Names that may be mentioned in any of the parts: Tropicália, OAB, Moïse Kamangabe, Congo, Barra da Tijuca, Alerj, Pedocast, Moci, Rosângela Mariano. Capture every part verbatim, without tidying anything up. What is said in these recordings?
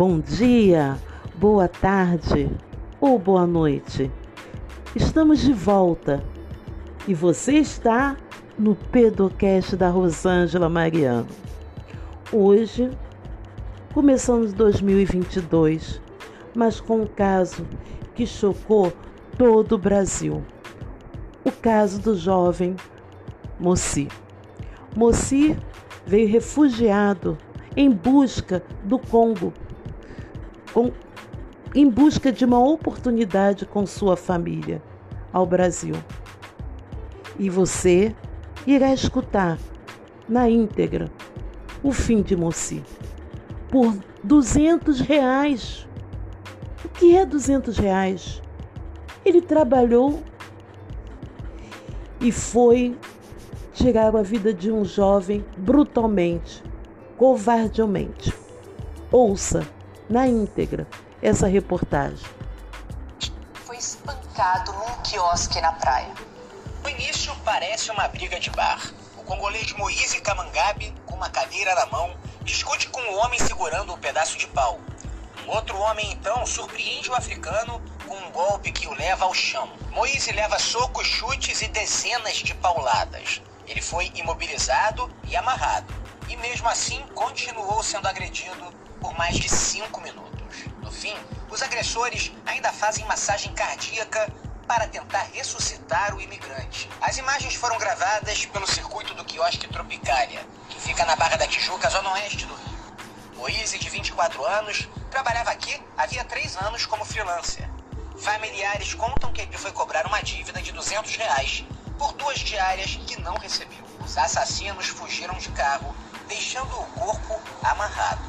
Bom dia, boa tarde ou boa noite. Estamos de volta e você está no Pedocast da Rosângela Mariano. Hoje começamos dois mil e vinte e dois, mas com um caso que chocou todo o Brasil. O caso do jovem Moci. Moci veio refugiado em busca do Congo, com, em busca de uma oportunidade com sua família ao Brasil. E você irá escutar na íntegra o fim de Moci por duzentos reais. O que é duzentos reais? Ele trabalhou e foi tirar a vida de um jovem brutalmente, covardemente. Ouça na íntegra essa reportagem. Foi espancado num quiosque na praia. No início parece uma briga de bar. O congolês Moïse Kamangabe, com uma cadeira na mão, discute com um homem segurando um pedaço de pau. Um outro homem então surpreende o africano com um golpe que o leva ao chão. Moïse leva socos, chutes e dezenas de pauladas. Ele foi imobilizado e amarrado. E mesmo assim, continuou sendo agredido por mais de cinco minutos. No fim, os agressores ainda fazem massagem cardíaca para tentar ressuscitar o imigrante. As imagens foram gravadas pelo circuito do quiosque Tropicália, que fica na Barra da Tijuca, zona oeste do Rio. Moise, de vinte e quatro anos, trabalhava aqui havia três anos como freelancer. Familiares contam que ele foi cobrar uma dívida de duzentos reais por duas diárias que não recebeu. Os assassinos fugiram de carro, deixando o corpo amarrado.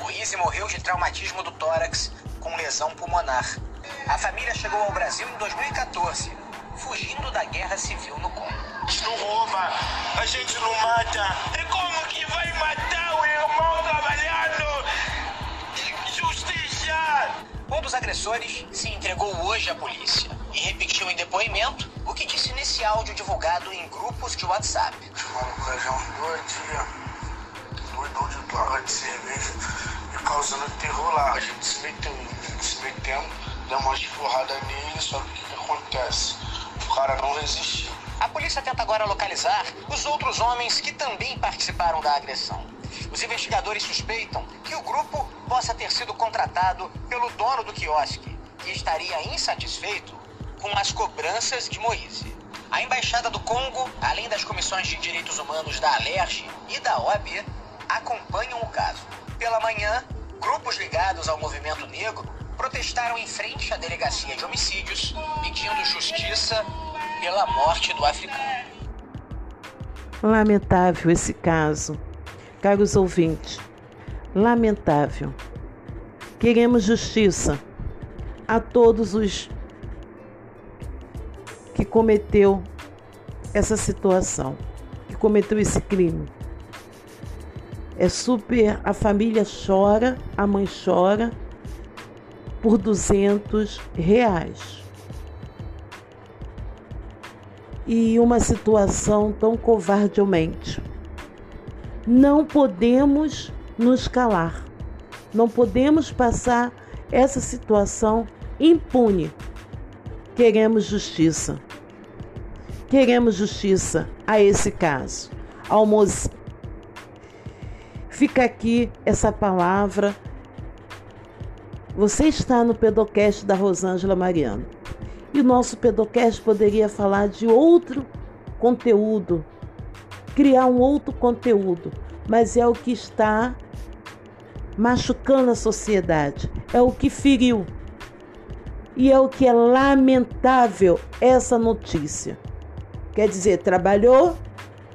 Moise morreu de traumatismo do tórax com lesão pulmonar. A família chegou ao Brasil em dois mil e quatorze, fugindo da guerra civil no Congo. A gente não rouba, a gente não mata. E como que vai matar o irmão trabalhando? Justiça! Um dos agressores se entregou hoje à polícia e repetiu em depoimento o que disse nesse áudio divulgado em grupos de WhatsApp. Chamaram o Brasil dois dias. Doidão de placa de cerveja e causando terror lá. A gente se meteu, a gente se metendo, deu umas porradas nele, só que o que acontece? O cara não resistiu. A polícia tenta agora localizar os outros homens que também participaram da agressão. Os investigadores suspeitam que o grupo possa ter sido contratado pelo dono do quiosque, que estaria insatisfeito com as cobranças de Moise. A Embaixada do Congo, além das comissões de direitos humanos da Alerj e da O A B, acompanham o caso. Pela manhã, grupos ligados ao movimento negro protestaram em frente à delegacia de homicídios, pedindo justiça pela morte do africano. Lamentável esse caso, caros ouvintes. Lamentável. Queremos justiça a todos os que cometeu essa situação, que cometeu esse crime. É super, a família chora, a mãe chora por duzentos reais. E uma situação tão covardemente. Não podemos nos calar. Não podemos passar essa situação impune. Queremos justiça. Queremos justiça a esse caso. Ao Moci. Fica aqui essa palavra. Você está no Pedocast da Rosângela Mariano. E o nosso Pedocast poderia falar de outro conteúdo, criar um outro conteúdo, mas é o que está machucando a sociedade, é o que feriu. E é o que é lamentável essa notícia. Quer dizer, trabalhou,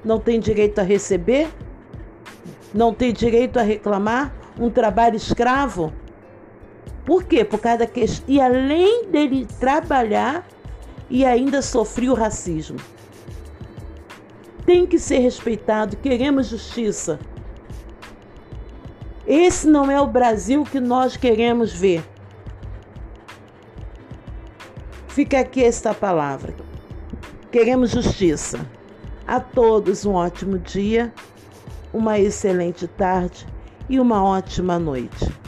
não tem direito a receber, não tem direito a reclamar um trabalho escravo? Por quê? Por causa da questão. E além dele trabalhar e ainda sofrer o racismo. Tem que ser respeitado, queremos justiça. Esse não é o Brasil que nós queremos ver. Fica aqui esta palavra. Queremos justiça. A todos um ótimo dia. Uma excelente tarde e uma ótima noite.